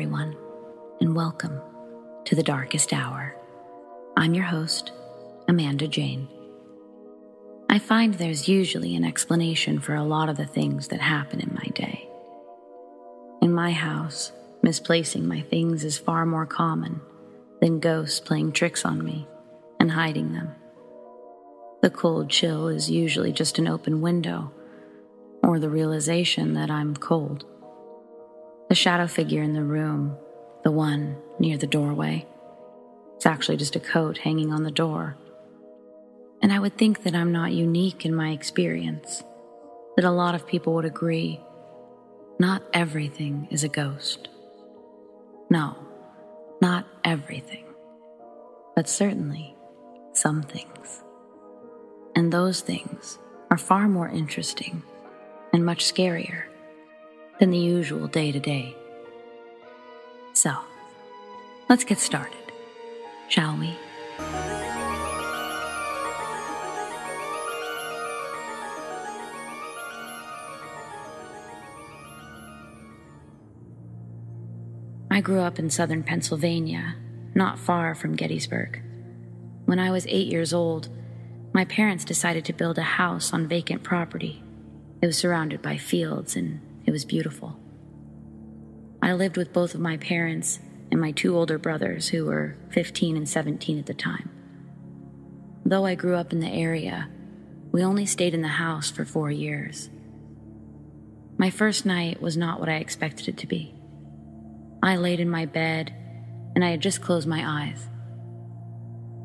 everyone, and welcome to The Darkest Hour. I'm your host, Amanda Jane. I find there's usually an explanation for a lot of the things that happen in my day. In my house, misplacing my things is far more common than ghosts playing tricks on me and hiding them. The cold chill is usually just an open window, or the realization that I'm cold. The shadow figure in the room, the one near the doorway, it's actually just a coat hanging on the door. And I would think that I'm not unique in my experience, that a lot of people would agree, not everything is a ghost. No, not everything, but certainly some things. And those things are far more interesting and much scarier than the usual day-to-day. So, let's get started, shall we? I grew up in southern Pennsylvania, not far from Gettysburg. When I was 8 years old, my parents decided to build a house on vacant property. It was surrounded by fields, and it was beautiful. I lived with both of my parents and my two older brothers, who were 15 and 17 at the time. Though I grew up in the area, we only stayed in the house for 4 years. My first night was not what I expected it to be. I laid in my bed, and I had just closed my eyes.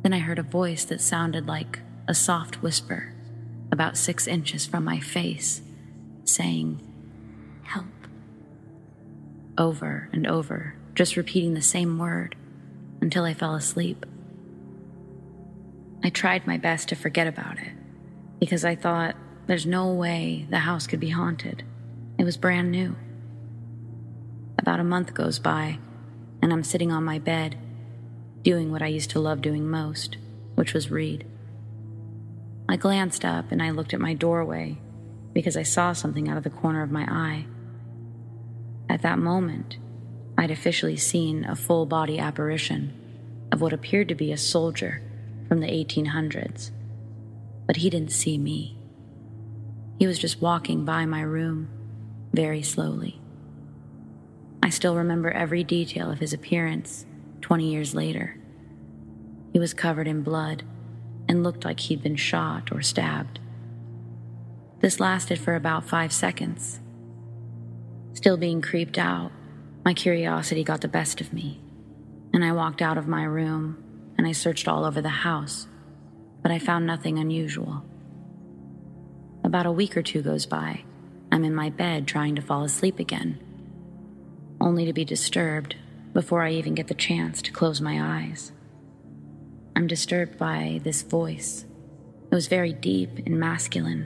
Then I heard a voice that sounded like a soft whisper, about 6 inches from my face, saying, "Help," over and over, just repeating the same word until I fell asleep. I tried my best to forget about it, because I thought there's no way the house could be haunted. It was brand new. About a month goes by, and I'm sitting on my bed, doing what I used to love doing most, which was read. I glanced up and I looked at my doorway because I saw something out of the corner of my eye. At that moment, I'd officially seen a full-body apparition of what appeared to be a soldier from the 1800s. But he didn't see me. He was just walking by my room, very slowly. I still remember every detail of his appearance 20 years later. He was covered in blood and looked like he'd been shot or stabbed. This lasted for about 5 seconds. Still being creeped out, my curiosity got the best of me, and I walked out of my room and I searched all over the house, but I found nothing unusual. About a week or two goes by. I'm in my bed trying to fall asleep again, only to be disturbed before I even get the chance to close my eyes. I'm disturbed by this voice. It was very deep and masculine.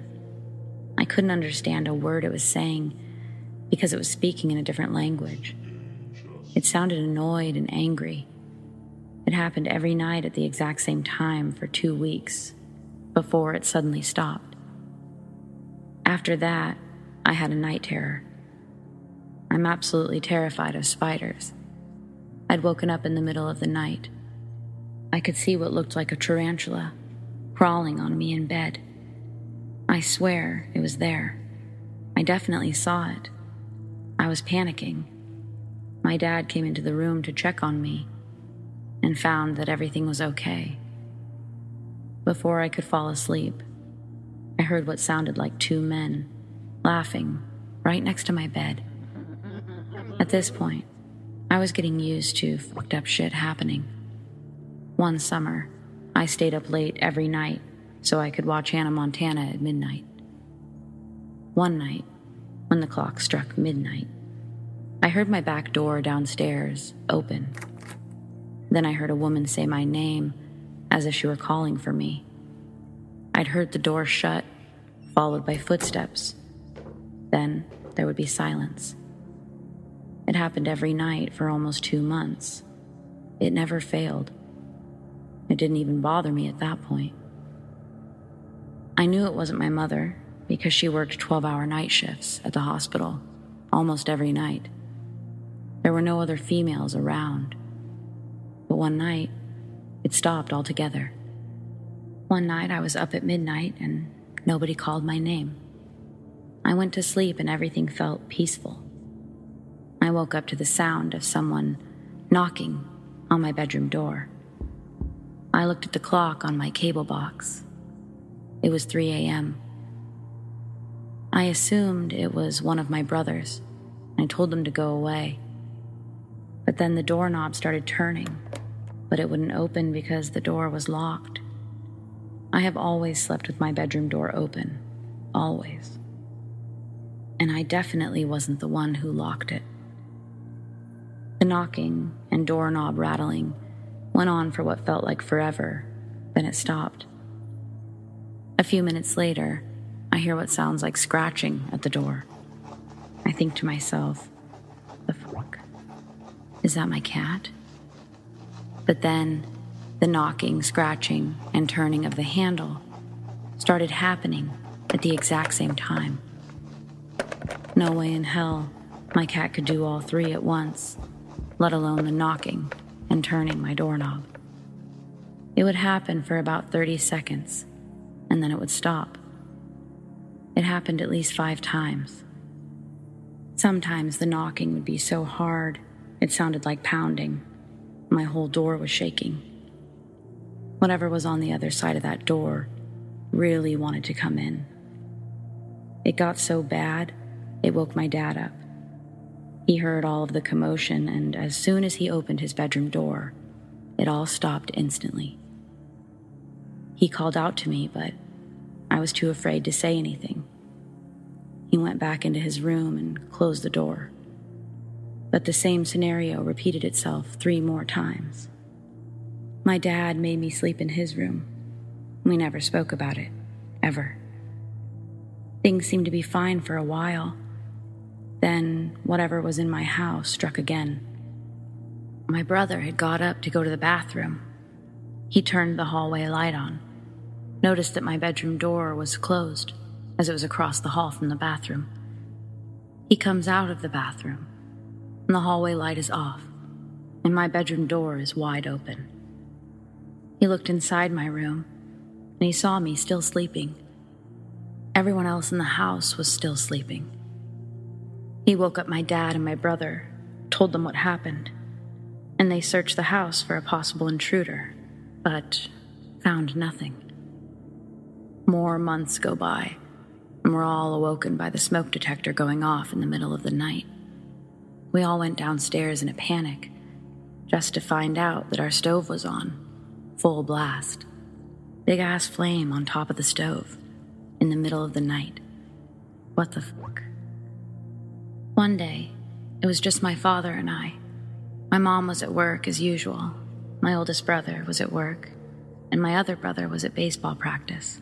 I couldn't understand a word it was saying because it was speaking in a different language. It sounded annoyed and angry. It happened every night at the exact same time for 2 weeks before it suddenly stopped. After that, I had a night terror. I'm absolutely terrified of spiders. I'd woken up in the middle of the night. I could see what looked like a tarantula crawling on me in bed. I swear it was there. I definitely saw it. I was panicking. My dad came into the room to check on me and found that everything was okay. Before I could fall asleep, I heard what sounded like two men laughing right next to my bed. At this point, I was getting used to fucked up shit happening. One summer, I stayed up late every night so I could watch Hannah Montana at midnight. One night, when the clock struck midnight, I heard my back door downstairs open. Then I heard a woman say my name as if she were calling for me. I'd heard the door shut, followed by footsteps. Then there would be silence. It happened every night for almost 2 months. It never failed. It didn't even bother me at that point. I knew it wasn't my mother because she worked 12-hour night shifts at the hospital almost every night. There were no other females around. But one night, it stopped altogether. One night I was up at midnight and nobody called my name. I went to sleep and everything felt peaceful. I woke up to the sound of someone knocking on my bedroom door. I looked at the clock on my cable box. It was 3 a.m. I assumed it was one of my brothers, and I told him to go away. But then the doorknob started turning, but it wouldn't open because the door was locked. I have always slept with my bedroom door open, always. And I definitely wasn't the one who locked it. The knocking and doorknob rattling went on for what felt like forever, then it stopped. A few minutes later, I hear what sounds like scratching at the door. I think to myself, the fuck? Is that my cat? But then, the knocking, scratching, and turning of the handle started happening at the exact same time. No way in hell my cat could do all three at once, let alone the knocking and turning my doorknob. It would happen for about 30 seconds, and then it would stop. It happened at least 5 times. Sometimes the knocking would be so hard it sounded like pounding. My whole door was shaking. Whatever was on the other side of that door really wanted to come in. It got so bad, it woke my dad up. He heard all of the commotion, and as soon as he opened his bedroom door, it all stopped instantly. He called out to me, but I was too afraid to say anything. He went back into his room and closed the door. But the same scenario repeated itself 3 more times. My dad made me sleep in his room. We never spoke about it, ever. Things seemed to be fine for a while. Then, whatever was in my house struck again. My brother had got up to go to the bathroom. He turned the hallway light on, noticed that my bedroom door was closed, as it was across the hall from the bathroom. He comes out of the bathroom, and the hallway light is off, and my bedroom door is wide open. He looked inside my room, and he saw me still sleeping. Everyone else in the house was still sleeping. He woke up my dad and my brother, told them what happened, and they searched the house for a possible intruder, but found nothing. More months go by, and we're all awoken by the smoke detector going off in the middle of the night. We all went downstairs in a panic, just to find out that our stove was on, full blast. Big ass flame on top of the stove, in the middle of the night. What the fuck? One day, it was just my father and I. My mom was at work as usual, my oldest brother was at work, and my other brother was at baseball practice.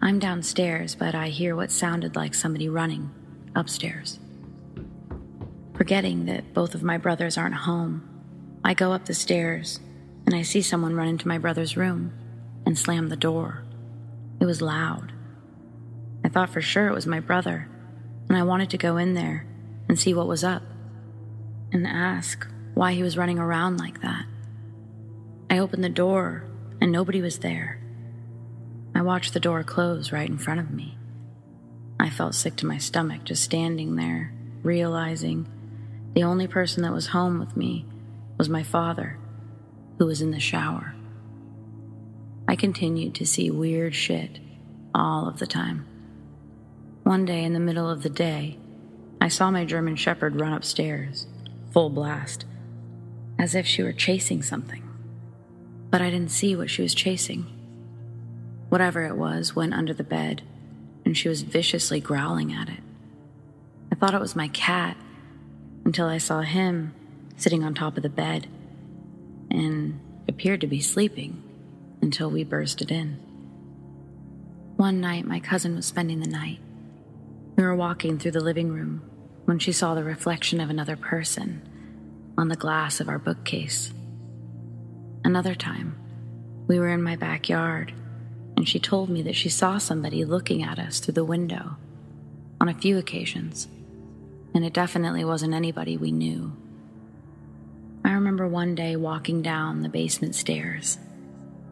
I'm downstairs, but I hear what sounded like somebody running upstairs. Forgetting that both of my brothers aren't home, I go up the stairs, and I see someone run into my brother's room and slam the door. It was loud. I thought for sure it was my brother, and I wanted to go in there and see what was up and ask why he was running around like that. I opened the door, and nobody was there. I watched the door close right in front of me. I felt sick to my stomach just standing there, realizing the only person that was home with me was my father, who was in the shower. I continued to see weird shit all of the time. One day, in the middle of the day, I saw my German Shepherd run upstairs, full blast, as if she were chasing something. But I didn't see what she was chasing. Whatever it was went under the bed, and she was viciously growling at it. I thought it was my cat, until I saw him sitting on top of the bed, and appeared to be sleeping until we bursted in. One night, my cousin was spending the night. We were walking through the living room when she saw the reflection of another person on the glass of our bookcase. Another time, we were in my backyard, and she told me that she saw somebody looking at us through the window on a few occasions, and it definitely wasn't anybody we knew. I remember one day walking down the basement stairs.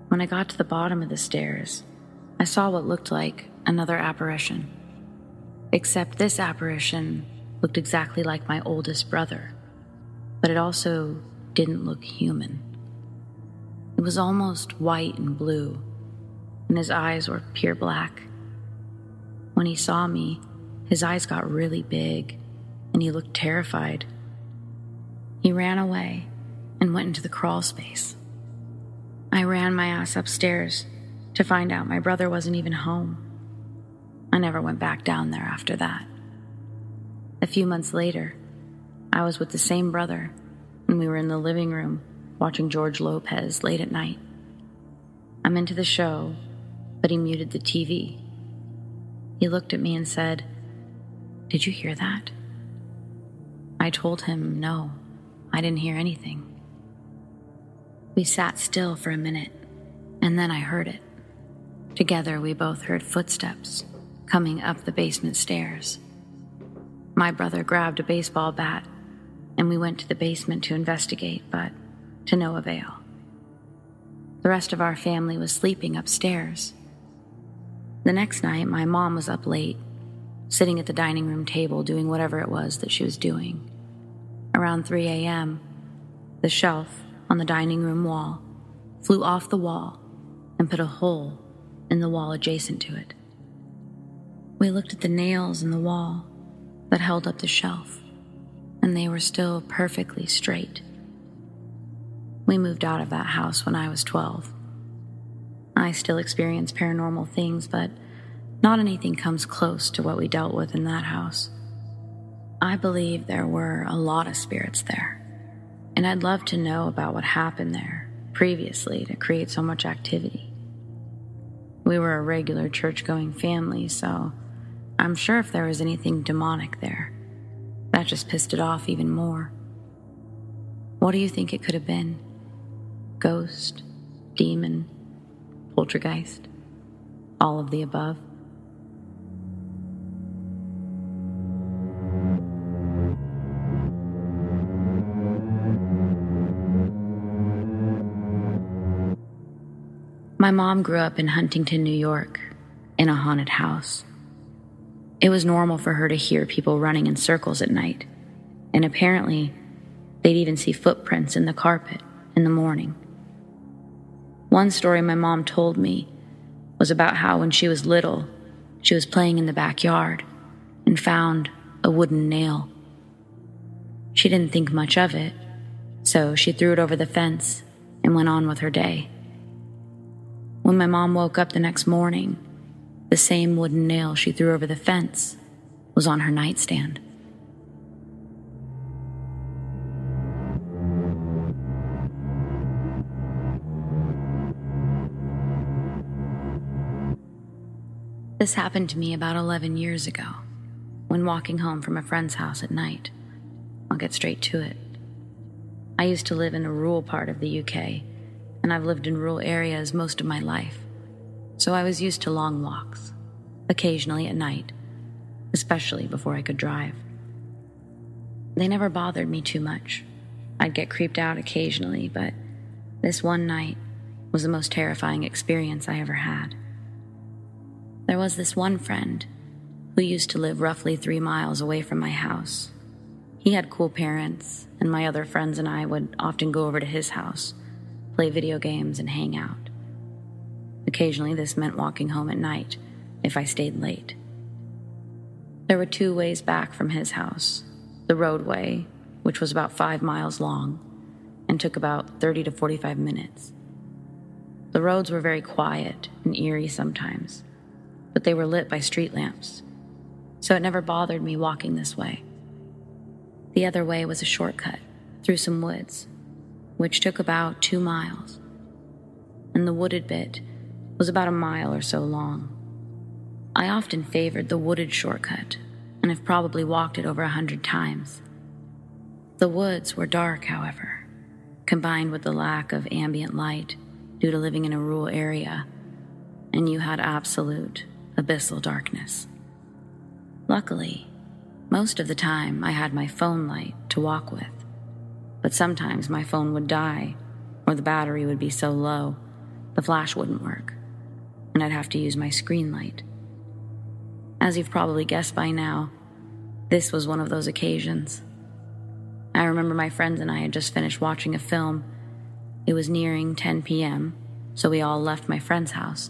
When I got to the bottom of the stairs, I saw what looked like another apparition. Except this apparition looked exactly like my oldest brother, but it also didn't look human. It was almost white and blue, and his eyes were pure black. When he saw me, his eyes got really big, and he looked terrified. He ran away and went into the crawl space. I ran my ass upstairs to find out my brother wasn't even home. I never went back down there after that. A few months later, I was with the same brother, and we were in the living room watching George Lopez late at night. I'm into the show, but he muted the TV. He looked at me and said, "Did you hear that?" I told him, "No, I didn't hear anything." We sat still for a minute, and then I heard it. Together, we both heard footsteps coming up the basement stairs. My brother grabbed a baseball bat, and we went to the basement to investigate, but to no avail. The rest of our family was sleeping upstairs. The next night, my mom was up late, sitting at the dining room table doing whatever it was that she was doing. Around 3 a.m., the shelf on the dining room wall flew off the wall and put a hole in the wall adjacent to it. We looked at the nails in the wall that held up the shelf, and they were still perfectly straight. We moved out of that house when I was 12. I still experience paranormal things, but not anything comes close to what we dealt with in that house. I believe there were a lot of spirits there, and I'd love to know about what happened there previously to create so much activity. We were a regular church-going family, so I'm sure if there was anything demonic there, that just pissed it off even more. What do you think it could have been? Ghost? Demon? Poltergeist? All of the above? My mom grew up in Huntington, New York, in a haunted house. It was normal for her to hear people running in circles at night, and apparently they'd even see footprints in the carpet in the morning. One story my mom told me was about how when she was little, she was playing in the backyard and found a wooden nail. She didn't think much of it, so she threw it over the fence and went on with her day. When my mom woke up the next morning, the same wooden nail she threw over the fence was on her nightstand. This happened to me about 11 years ago, when walking home from a friend's house at night. I'll get straight to it. I used to live in a rural part of the UK, and I've lived in rural areas most of my life, so I was used to long walks, occasionally at night, especially before I could drive. They never bothered me too much. I'd get creeped out occasionally, but this one night was the most terrifying experience I ever had. There was this one friend who used to live roughly 3 miles away from my house. He had cool parents, and my other friends and I would often go over to his house, play video games, and hang out. Occasionally, this meant walking home at night if I stayed late. There were two ways back from his house: the roadway, which was about 5 miles long and took about 30 to 45 minutes. The roads were very quiet and eerie sometimes, but they were lit by street lamps, so it never bothered me walking this way. The other way was a shortcut through some woods, which took about 2 miles, and the wooded bit was about a mile or so long. I often favored the wooded shortcut, and have probably walked it over 100 times. The woods were dark, however, combined with the lack of ambient light due to living in a rural area, and you had absolute abyssal darkness. Luckily, Most of the time, I had my phone light to walk with, but sometimes my phone would die, or the battery would be so low, the flash wouldn't work, and I'd have to use my screen light. As you've probably guessed by now, this was one of those occasions. I remember my friends and I had just finished watching a film. It was nearing 10 p.m., so we all left my friend's house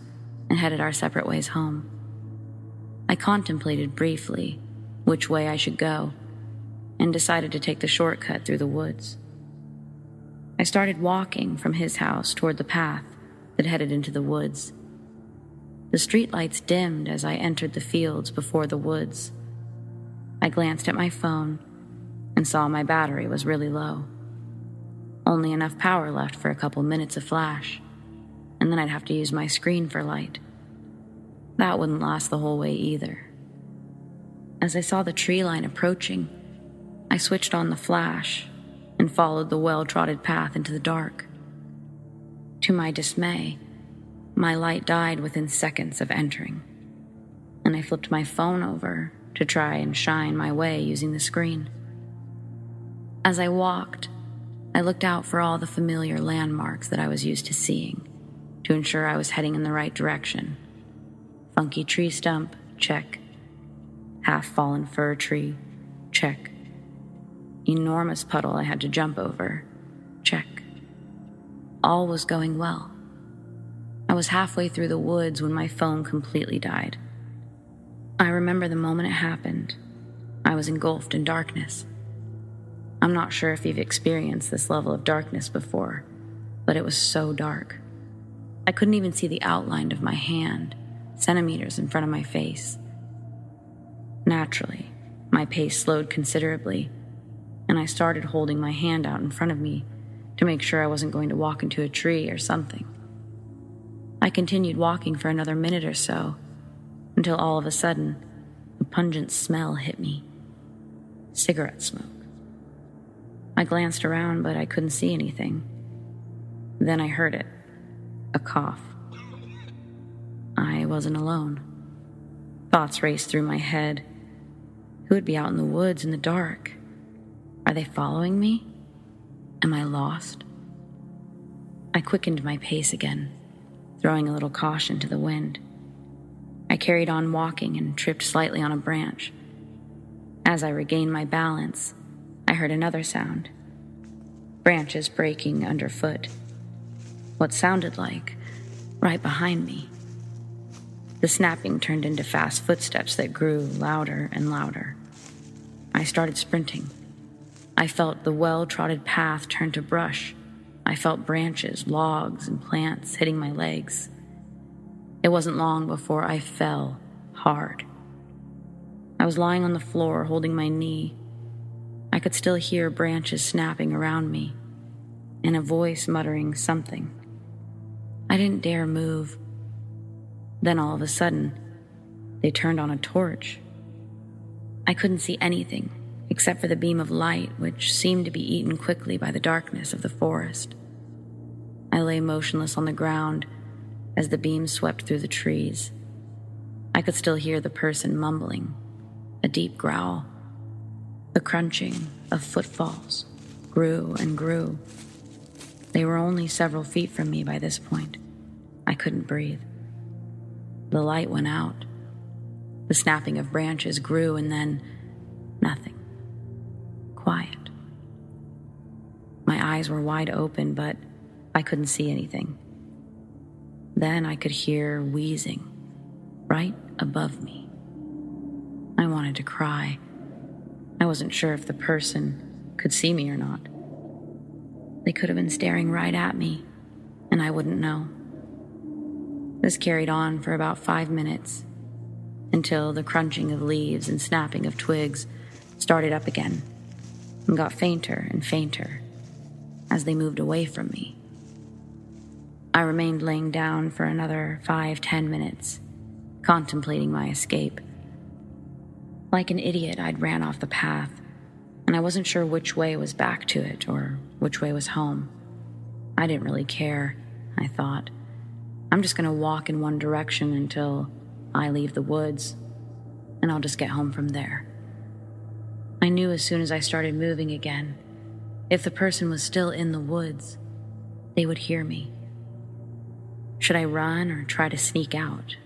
and headed our separate ways home. I contemplated briefly which way I should go and decided to take the shortcut through the woods. I started walking from his house toward the path that headed into the woods. The streetlights dimmed as I entered the fields before the woods. I glanced at my phone and saw my battery was really low. Only enough power left for a couple minutes of flash, and then I'd have to use my screen for light. That wouldn't last the whole way either. As I saw the tree line approaching, I switched on the flash and followed the well-trodden path into the dark. To my dismay, my light died within seconds of entering, and I flipped my phone over to try and shine my way using the screen. As I walked, I looked out for all the familiar landmarks that I was used to seeing to ensure I was heading in the right direction. Funky tree stump, check. Half-fallen fir tree, check. Enormous puddle I had to jump over, check. All was going well. I was halfway through the woods when my phone completely died. I remember the moment it happened. I was engulfed in darkness. I'm not sure if you've experienced this level of darkness before, but it was so dark. I couldn't even see the outline of my hand, centimeters in front of my face. Naturally, my pace slowed considerably, and I started holding my hand out in front of me to make sure I wasn't going to walk into a tree or something. I continued walking for another minute or so, until all of a sudden, a pungent smell hit me. Cigarette smoke. I glanced around, but I couldn't see anything. Then I heard it. A cough. I wasn't alone. Thoughts raced through my head. Who would be out in the woods in the dark? Are they following me? Am I lost? I quickened my pace again, throwing a little caution to the wind. I carried on walking and tripped slightly on a branch. As I regained my balance, I heard another sound. Branches breaking underfoot. What sounded like right behind me. The snapping turned into fast footsteps that grew louder and louder. I started sprinting. I felt the well-trodden path turn to brush. I felt branches, logs, and plants hitting my legs. It wasn't long before I fell hard. I was lying on the floor holding my knee. I could still hear branches snapping around me, and a voice muttering something. I didn't dare move. Then all of a sudden, they turned on a torch. I couldn't see anything except for the beam of light, which seemed to be eaten quickly by the darkness of the forest. I lay motionless on the ground as the beam swept through the trees. I could still hear the person mumbling, a deep growl. The crunching of footfalls grew and grew. They were only several feet from me by this point. I couldn't breathe. The light went out. The snapping of branches grew, and then nothing. Quiet. My eyes were wide open, but I couldn't see anything. Then I could hear wheezing right above me. I wanted to cry. I wasn't sure if the person could see me or not. They could have been staring right at me, and I wouldn't know. This carried on for about 5 minutes, until the crunching of leaves and snapping of twigs started up again, and got fainter and fainter as they moved away from me. I remained laying down for another 5-10 minutes, contemplating my escape. Like an idiot, I'd ran off the path, and I wasn't sure which way was back to it or which way was home. I didn't really care, I thought. I'm just going to walk in one direction until I leave the woods, and I'll just get home from there. I knew as soon as I started moving again, if the person was still in the woods, they would hear me. Should I run or try to sneak out?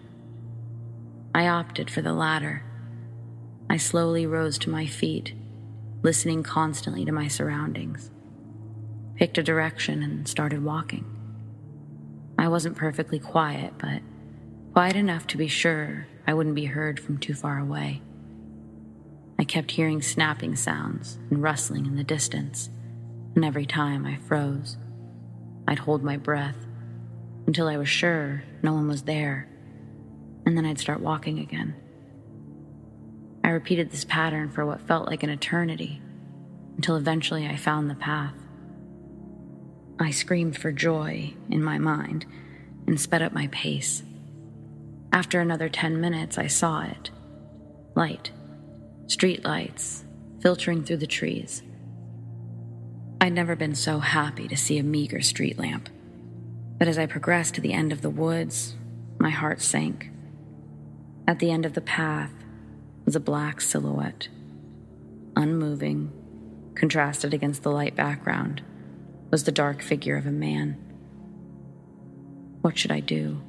I opted for the latter. I slowly rose to my feet, listening constantly to my surroundings. Picked a direction and started walking. I wasn't perfectly quiet, but quiet enough to be sure I wouldn't be heard from too far away. I kept hearing snapping sounds and rustling in the distance, and every time I froze, I'd hold my breath until I was sure no one was there, and then I'd start walking again. I repeated this pattern for what felt like an eternity, until eventually I found the path. I screamed for joy in my mind and sped up my pace. After another 10 minutes, I saw it. Light. Street lights filtering through the trees. I'd never been so happy to see a meager street lamp. But as I progressed to the end of the woods, my heart sank. At the end of the path was a black silhouette, unmoving, contrasted against the light background, was the dark figure of a man. What should I do?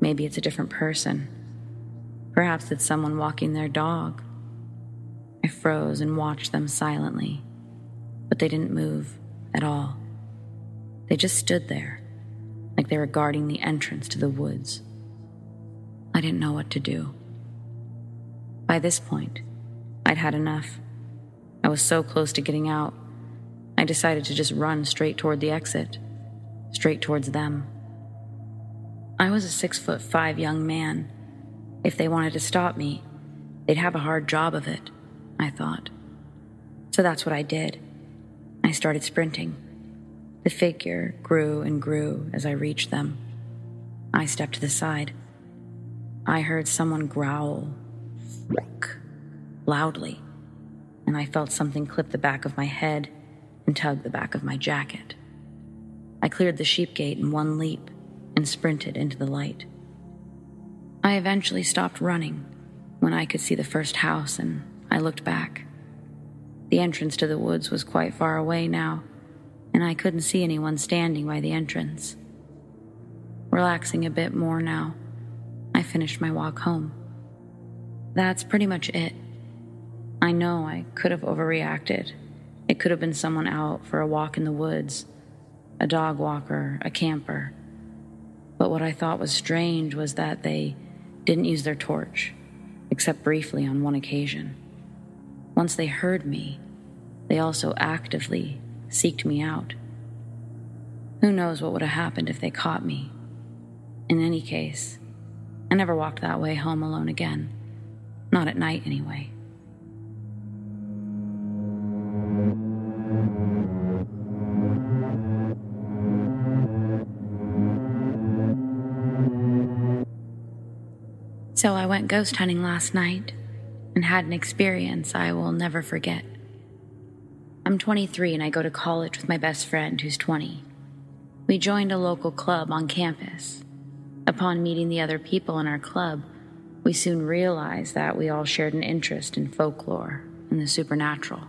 Maybe it's a different person. Perhaps it's someone walking their dog. I froze and watched them silently, but they didn't move at all. They just stood there, like they were guarding the entrance to the woods. I didn't know what to do. By this point, I'd had enough. I was so close to getting out. I decided to just run straight toward the exit, straight towards them. I was a 6'5" young man. If they wanted to stop me, they'd have a hard job of it, I thought. So that's what I did. I started sprinting. The figure grew and grew as I reached them. I stepped to the side. I heard someone growl loudly, and I felt something clip the back of my head and tug the back of my jacket. I cleared the sheep gate in one leap and sprinted into the light. I eventually stopped running when I could see the first house, and I looked back. The entrance to the woods was quite far away now, and I couldn't see anyone standing by the entrance. Relaxing a bit more now, I finished my walk home. That's pretty much it. I know I could have overreacted. It could have been someone out for a walk in the woods, a dog walker, a camper. But what I thought was strange was that they didn't use their torch, except briefly on one occasion. Once they heard me, they also actively seeked me out. Who knows what would have happened if they caught me? In any case, I never walked that way home alone again. Not at night, anyway. So I went ghost hunting last night and had an experience I will never forget. I'm 23 and I go to college with my best friend who's 20. We joined a local club on campus. Upon meeting the other people in our club, we soon realized that we all shared an interest in folklore and the supernatural.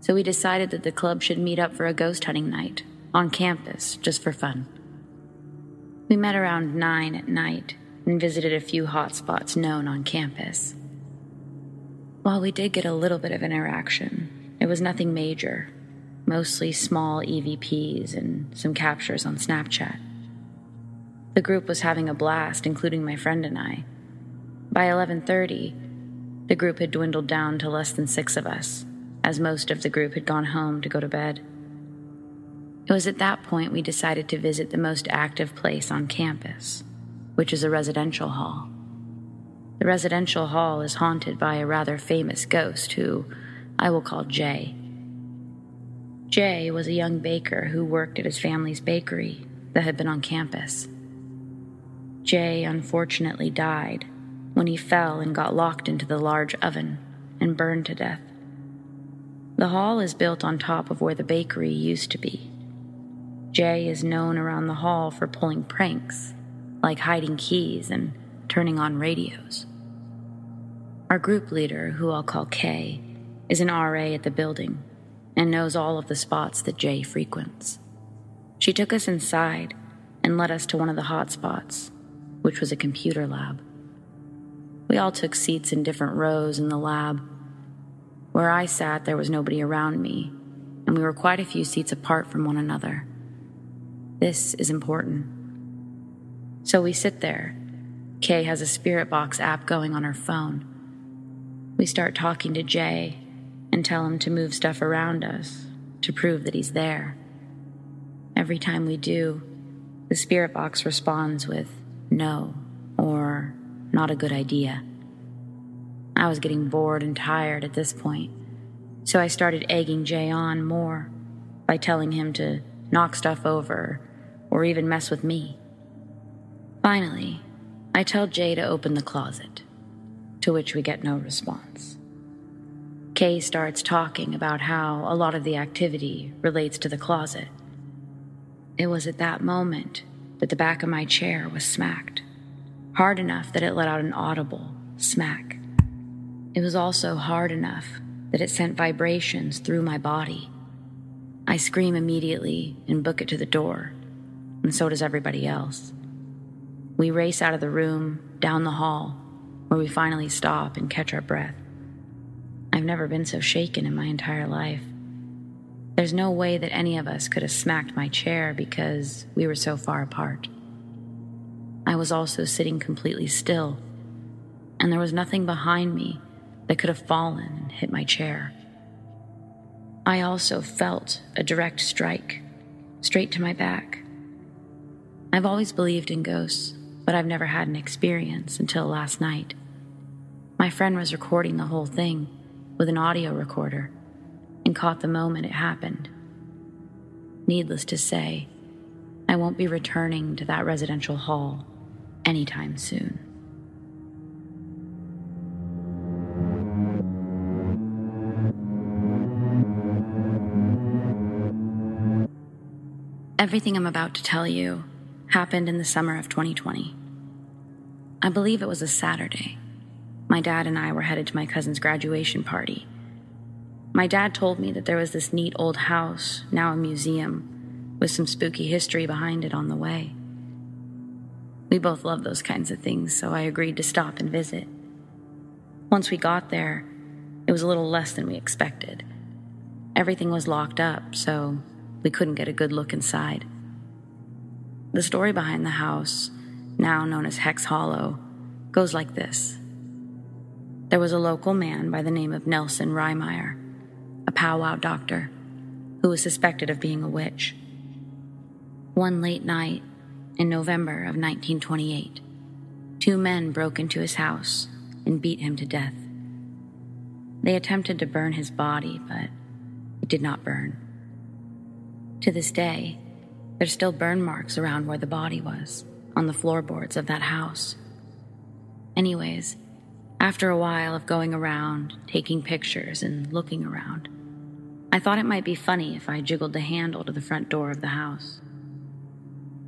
So we decided that the club should meet up for a ghost hunting night on campus just for fun. We met around 9 at night and visited a few hot spots known on campus. While we did get a little bit of interaction, it was nothing major, mostly small EVPs and some captures on Snapchat. The group was having a blast, including my friend and I. By 11:30, the group had dwindled down to less than 6 of us, as most of the group had gone home to go to bed. It was at that point we decided to visit the most active place on campus, which is a residential hall. The residential hall is haunted by a rather famous ghost who I will call Jay. Jay was a young baker who worked at his family's bakery that had been on campus. Jay unfortunately died when he fell and got locked into the large oven and burned to death. The hall is built on top of where the bakery used to be. Jay is known around the hall for pulling pranks, like hiding keys and turning on radios. Our group leader, who I'll call Kay, is an RA at the building and knows all of the spots that Jay frequents. She took us inside and led us to one of the hot spots, which was a computer lab. We all took seats in different rows in the lab. Where I sat, there was nobody around me, and we were quite a few seats apart from one another. This is important. So we sit there. Kay has a spirit box app going on her phone. We start talking to Jay and tell him to move stuff around us to prove that he's there. Every time we do, the spirit box responds with no or not a good idea. I was getting bored and tired at this point, so I started egging Jay on more by telling him to knock stuff over or even mess with me. Finally, I tell Jay to open the closet, to which we get no response. Kay starts talking about how a lot of the activity relates to the closet. It was at that moment that the back of my chair was smacked, hard enough that it let out an audible smack. It was also hard enough that it sent vibrations through my body. I scream immediately and book it to the door, and so does everybody else. We race out of the room, down the hall, where we finally stop and catch our breath. I've never been so shaken in my entire life. There's no way that any of us could have smacked my chair because we were so far apart. I was also sitting completely still, and there was nothing behind me that could have fallen and hit my chair. I also felt a direct strike, straight to my back. I've always believed in ghosts, but I've never had an experience until last night. My friend was recording the whole thing with an audio recorder and caught the moment it happened. Needless to say, I won't be returning to that residential hall anytime soon. Everything I'm about to tell you happened in the summer of 2020. I believe it was a Saturday. My dad and I were headed to my cousin's graduation party. My dad told me that there was this neat old house, now a museum, with some spooky history behind it on the way. We both love those kinds of things, so I agreed to stop and visit. Once we got there, it was a little less than we expected. Everything was locked up, so we couldn't get a good look inside. The story behind the house, now known as Hex Hollow, goes like this. There was a local man by the name of Nelson Rehmeyer, a powwow doctor, who was suspected of being a witch. One late night in November of 1928, two men broke into his house and beat him to death. They attempted to burn his body, but it did not burn. To this day, there's still burn marks around where the body was, on the floorboards of that house. Anyways, after a while of going around, taking pictures, and looking around, I thought it might be funny if I jiggled the handle to the front door of the house.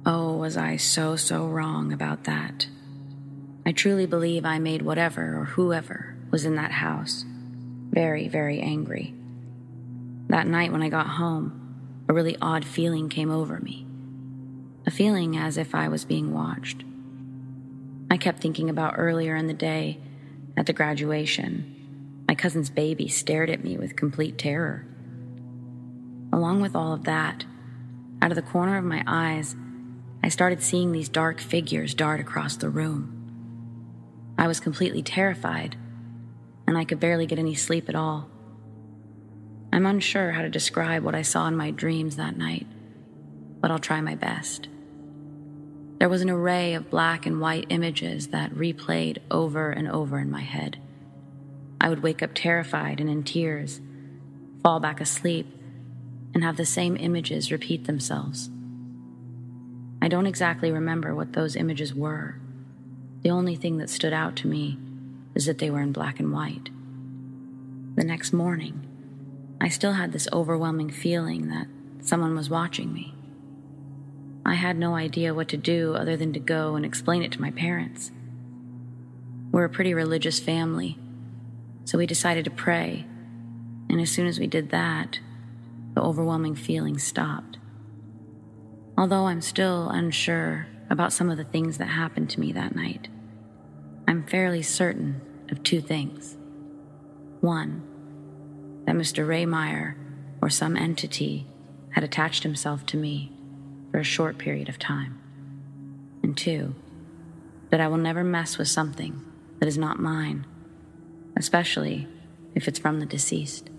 Oh, was I so wrong about that. I truly believe I made whatever or whoever was in that house very angry. That night when I got home, a really odd feeling came over me, a feeling as if I was being watched. I kept thinking about earlier in the day, at the graduation, my cousin's baby stared at me with complete terror. Along with all of that, out of the corner of my eyes, I started seeing these dark figures dart across the room. I was completely terrified, and I could barely get any sleep at all. I'm unsure how to describe what I saw in my dreams that night, but I'll try my best. There was an array of black and white images that replayed over and over in my head. I would wake up terrified and in tears, fall back asleep, and have the same images repeat themselves. I don't exactly remember what those images were. The only thing that stood out to me is that they were in black and white. The next morning, I still had this overwhelming feeling that someone was watching me. I had no idea what to do other than to go and explain it to my parents. We're a pretty religious family, So we decided to pray, and as soon as we did that, the overwhelming feeling stopped. Although I'm still unsure about some of the things that happened to me that night, I'm fairly certain of two things. One, that Mr. Rehmeyer, or some entity, had attached himself to me for a short period of time. And two, that I will never mess with something that is not mine, especially if it's from the deceased.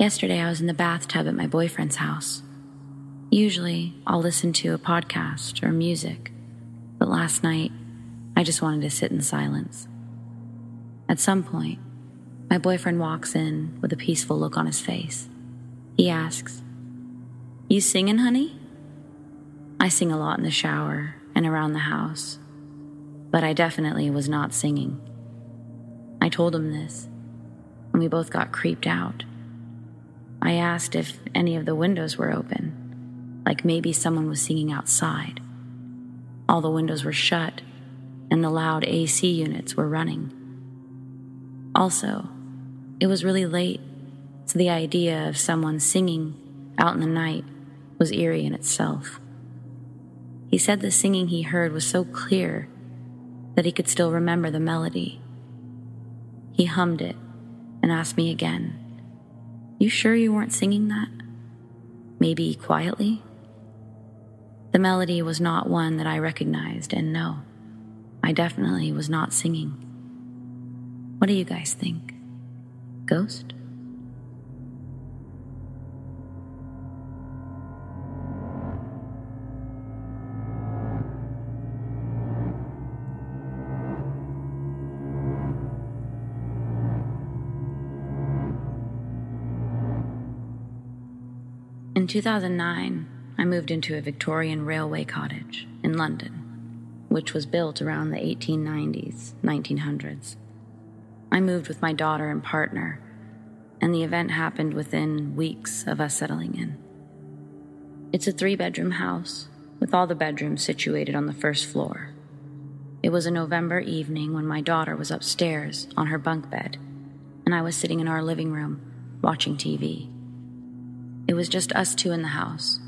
Yesterday, I was in the bathtub at my boyfriend's house. Usually, I'll listen to a podcast or music, but last night, I just wanted to sit in silence. At some point, my boyfriend walks in with a peaceful look on his face. He asks, "You singing, honey?" I sing a lot in the shower and around the house, but I definitely was not singing. I told him this, and we both got creeped out. I asked if any of the windows were open, like maybe someone was singing outside. All the windows were shut, and the loud AC units were running. Also, it was really late, so the idea of someone singing out in the night was eerie in itself. He said the singing he heard was so clear that he could still remember the melody. He hummed it and asked me again, "You sure you weren't singing that? Maybe quietly?" The melody was not one that I recognized, and no, I definitely was not singing. What do you guys think? Ghost? In 2009, I moved into a Victorian railway cottage in London, which was built around the 1890s, 1900s. I moved with my daughter and partner, and the event happened within weeks of us settling in. It's a 3-bedroom house, with all the bedrooms situated on the first floor. It was a November evening when my daughter was upstairs on her bunk bed, and I was sitting in our living room watching TV. It was just us two in the house.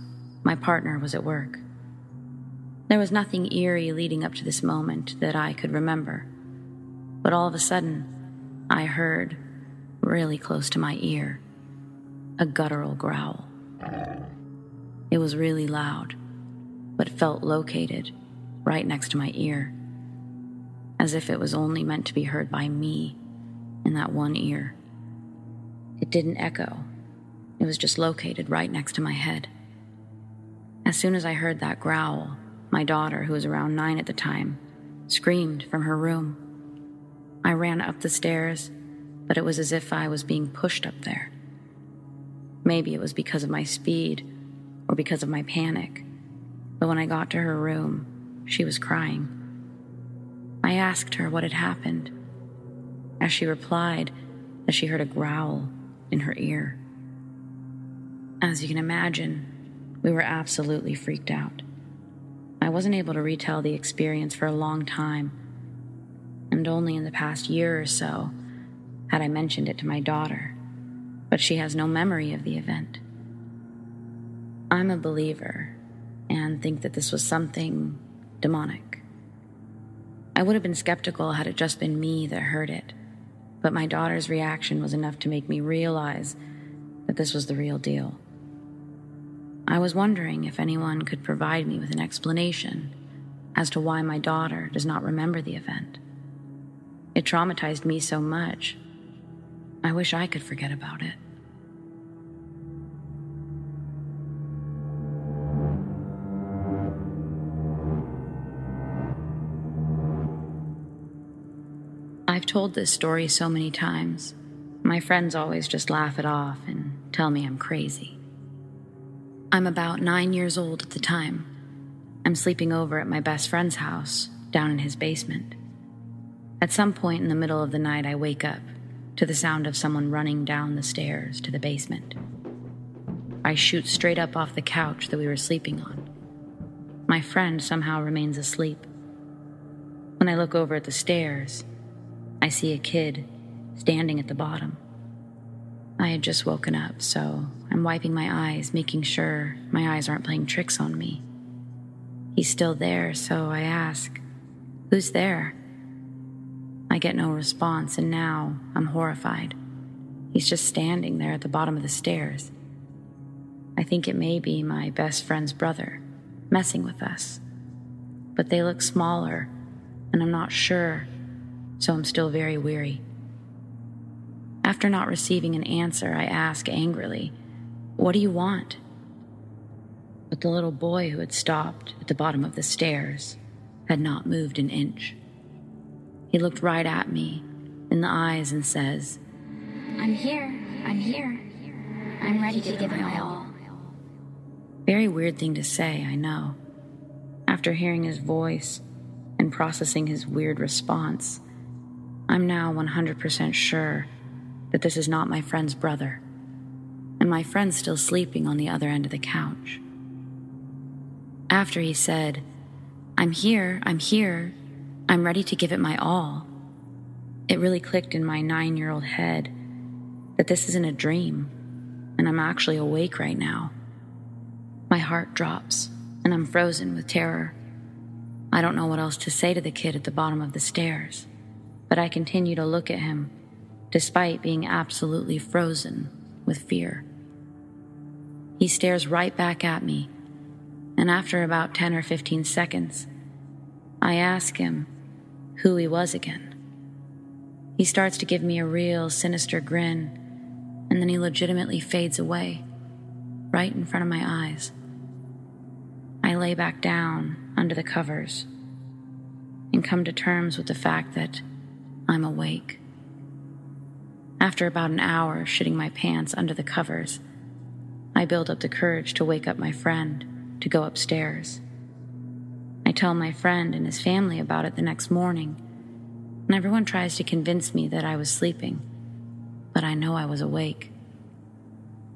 My partner was at work. There was nothing eerie leading up to this moment that I could remember, but all of a sudden, I heard, really close to my ear, a guttural growl. It was really loud, but felt located right next to my ear, as if it was only meant to be heard by me in that one ear. It didn't echo. It was just located right next to my head. As soon as I heard that growl, my daughter, who was around 9 at the time, screamed from her room. I ran up the stairs, but it was as if I was being pushed up there. Maybe it was because of my speed or because of my panic, but when I got to her room, she was crying. I asked her what had happened, as she replied that she heard a growl in her ear. As you can imagine, we were absolutely freaked out. I wasn't able to retell the experience for a long time, and only in the past year or so had I mentioned it to my daughter, but she has no memory of the event. I'm a believer and think that this was something demonic. I would have been skeptical had it just been me that heard it, but my daughter's reaction was enough to make me realize that this was the real deal. I was wondering if anyone could provide me with an explanation as to why my daughter does not remember the event. It traumatized me so much, I wish I could forget about it. I've told this story so many times. My friends always just laugh it off and tell me I'm crazy. I'm about 9 years old at the time. I'm sleeping over at my best friend's house, down in his basement. At some point in the middle of the night, I wake up to the sound of someone running down the stairs to the basement. I shoot straight up off the couch that we were sleeping on. My friend somehow remains asleep. When I look over at the stairs, I see a kid standing at the bottom. I had just woken up, so I'm wiping my eyes, making sure my eyes aren't playing tricks on me. He's still there, so I ask, "Who's there?" I get no response, and now I'm horrified. He's just standing there at the bottom of the stairs. I think it may be my best friend's brother, messing with us. But they look smaller, and I'm not sure, so I'm still very weary. After not receiving an answer, I ask angrily, "What do you want?" But the little boy who had stopped at the bottom of the stairs had not moved an inch. He looked right at me in the eyes and says, I'm here. I'm ready to give it my all. Very weird thing to say, I know. After hearing his voice and processing his weird response, I'm now 100% sure that this is not my friend's brother, and my friend's still sleeping on the other end of the couch. After he said, I'm here, I'm ready to give it my all, it really clicked in my 9-year-old head that this isn't a dream, and I'm actually awake right now. My heart drops, and I'm frozen with terror. I don't know what else to say to the kid at the bottom of the stairs, but I continue to look at him, despite being absolutely frozen with fear. He stares right back at me, and after about 10 or 15 seconds, I ask him who he was again. He starts to give me a real sinister grin, and then he legitimately fades away, right in front of my eyes. I lay back down under the covers and come to terms with the fact that I'm awake. After about an hour of shitting my pants under the covers, I build up the courage to wake up my friend to go upstairs. I tell my friend and his family about it the next morning, and everyone tries to convince me that I was sleeping, but I know I was awake.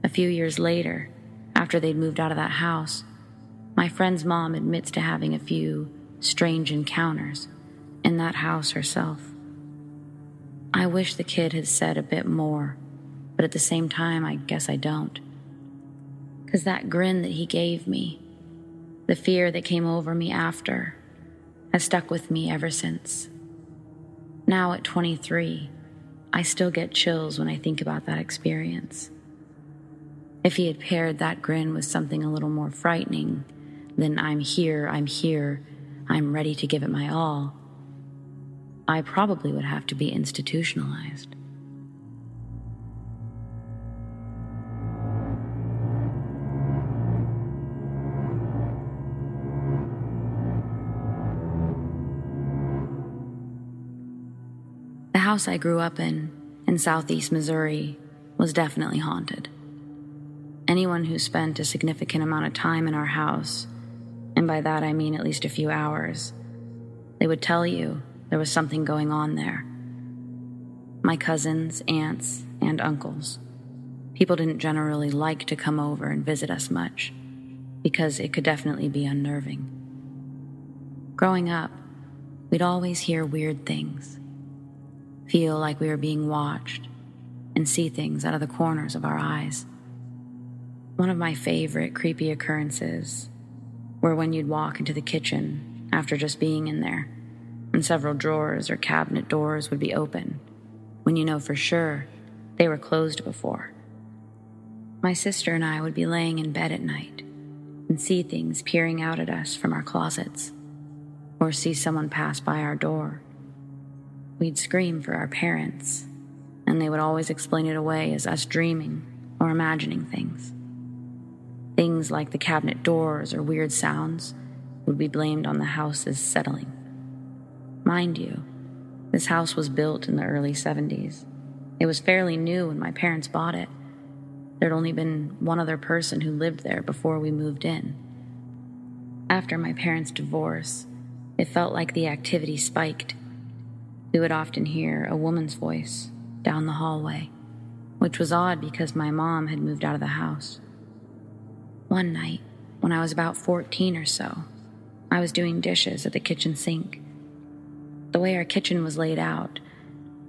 A few years later, after they'd moved out of that house, my friend's mom admits to having a few strange encounters in that house herself. I wish the kid had said a bit more, but at the same time, I guess I don't. 'Cause that grin that he gave me, the fear that came over me after, has stuck with me ever since. Now at 23, I still get chills when I think about that experience. If he had paired that grin with something a little more frightening than I'm here, I'm ready to give it my all, I probably would have to be institutionalized. The house I grew up in southeast Missouri, was definitely haunted. Anyone who spent a significant amount of time in our house, and by that I mean at least a few hours, they would tell you there was something going on there. My cousins, aunts, and uncles. People didn't generally like to come over and visit us much, because it could definitely be unnerving. Growing up, we'd always hear weird things, feel like we were being watched, and see things out of the corners of our eyes. One of my favorite creepy occurrences were when you'd walk into the kitchen after just being in there, and several drawers or cabinet doors would be open, when you know for sure they were closed before. My sister and I would be laying in bed at night and see things peering out at us from our closets, or see someone pass by our door. We'd scream for our parents, and they would always explain it away as us dreaming or imagining things. Things like the cabinet doors or weird sounds would be blamed on the house's settling. Mind you, this house was built in the early 70s. It was fairly new when my parents bought it. There'd only been one other person who lived there before we moved in. After my parents' divorce, it felt like the activity spiked. We would often hear a woman's voice down the hallway, which was odd because my mom had moved out of the house. One night, when I was about 14 or so, I was doing dishes at the kitchen sink. The way our kitchen was laid out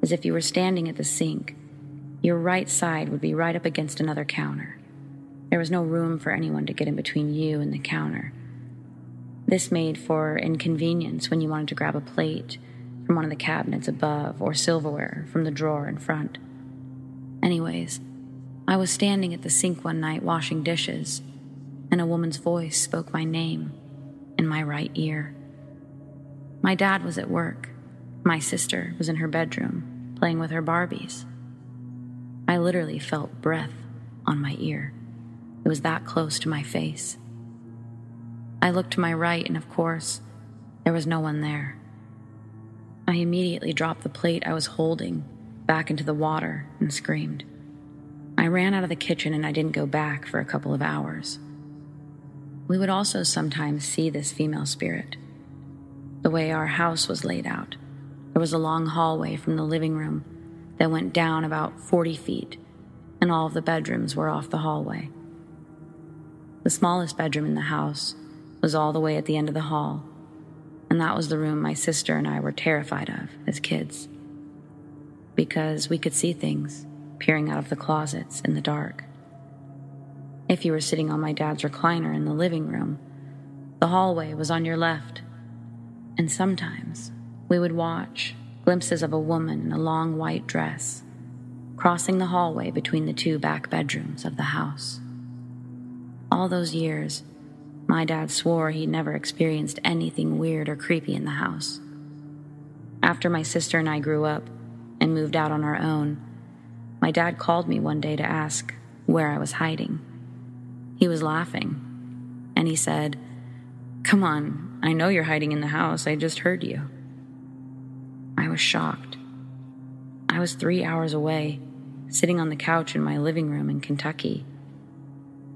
is if you were standing at the sink, your right side would be right up against another counter. There was no room for anyone to get in between you and the counter. This made for inconvenience when you wanted to grab a plate from one of the cabinets above or silverware from the drawer in front. Anyways, I was standing at the sink one night washing dishes, and a woman's voice spoke my name in my right ear. My dad was at work. My sister was in her bedroom, playing with her Barbies. I literally felt breath on my ear. It was that close to my face. I looked to my right, and of course, there was no one there. I immediately dropped the plate I was holding back into the water and screamed. I ran out of the kitchen and I didn't go back for a couple of hours. We would also sometimes see this female spirit. The way our house was laid out, there was a long hallway from the living room that went down about 40 feet, and all of the bedrooms were off the hallway. The smallest bedroom in the house was all the way at the end of the hall, and that was the room my sister and I were terrified of as kids, because we could see things peering out of the closets in the dark. If you were sitting on my dad's recliner in the living room, the hallway was on your left, and sometimes we would watch glimpses of a woman in a long white dress crossing the hallway between the two back bedrooms of the house. All those years, my dad swore he'd never experienced anything weird or creepy in the house. After my sister and I grew up and moved out on our own, my dad called me one day to ask where I was hiding. He was laughing, and he said, "Come on, I know you're hiding in the house. I just heard you." I was shocked. I was 3 hours away, sitting on the couch in my living room in Kentucky.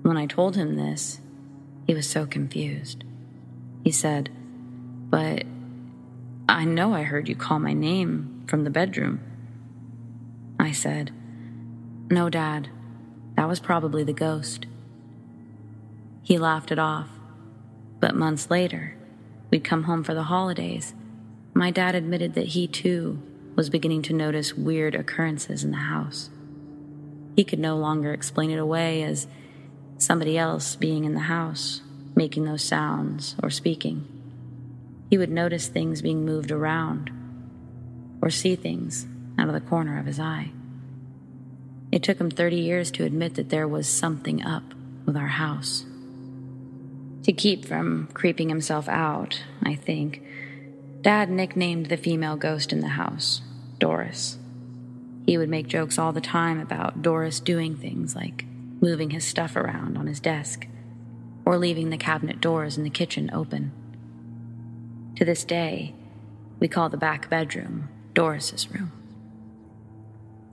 When I told him this, he was so confused. He said, "But I know I heard you call my name from the bedroom." I said, "No, Dad, that was probably the ghost." He laughed it off, but months later, we'd come home for the holidays. My dad admitted that he, too, was beginning to notice weird occurrences in the house. He could no longer explain it away as somebody else being in the house, making those sounds, or speaking. He would notice things being moved around, or see things out of the corner of his eye. It took him 30 years to admit that there was something up with our house. To keep from creeping himself out, I think, Dad nicknamed the female ghost in the house Doris. He would make jokes all the time about Doris doing things like moving his stuff around on his desk, or leaving the cabinet doors in the kitchen open. To this day, we call the back bedroom Doris's room.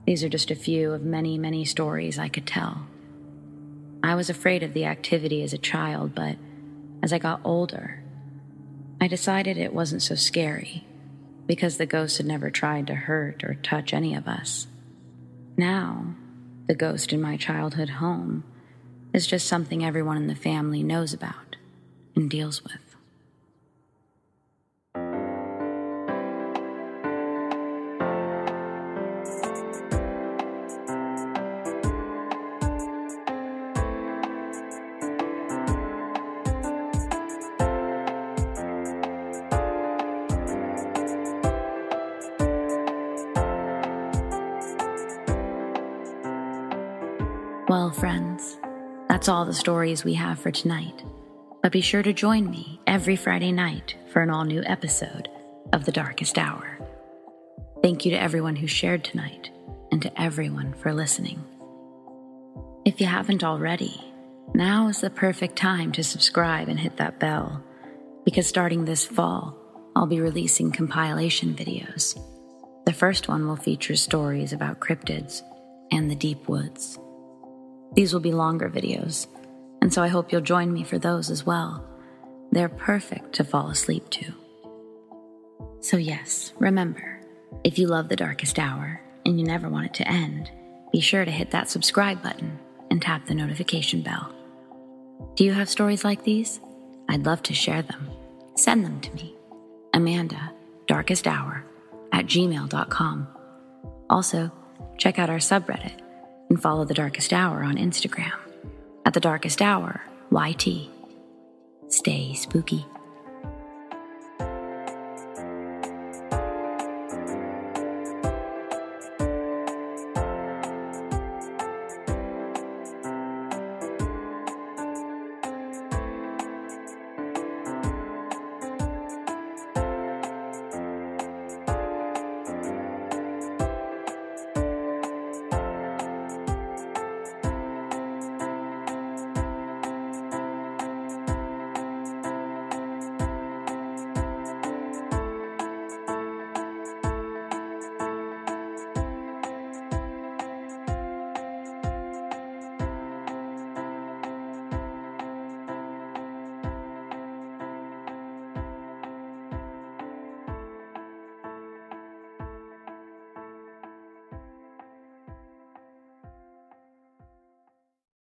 These are just a few of many, many stories I could tell. I was afraid of the activity as a child, but as I got older, I decided it wasn't so scary, because the ghosts had never tried to hurt or touch any of us. Now, the ghost in my childhood home is just something everyone in the family knows about and deals with. Well, friends, that's all the stories we have for tonight. But be sure to join me every Friday night for an all-new episode of The Darkest Hour. Thank you to everyone who shared tonight, and to everyone for listening. If you haven't already, now is the perfect time to subscribe and hit that bell, because starting this fall, I'll be releasing compilation videos. The first one will feature stories about cryptids and the deep woods. These will be longer videos, and so I hope you'll join me for those as well. They're perfect to fall asleep to. So yes, remember, if you love The Darkest Hour and you never want it to end, be sure to hit that subscribe button and tap the notification bell. Do you have stories like these? I'd love to share them. Send them to me. Amanda, darkesthour@gmail.com. Also, check out our subreddit and follow The Darkest Hour on Instagram @TheDarkestHourYT. Stay spooky.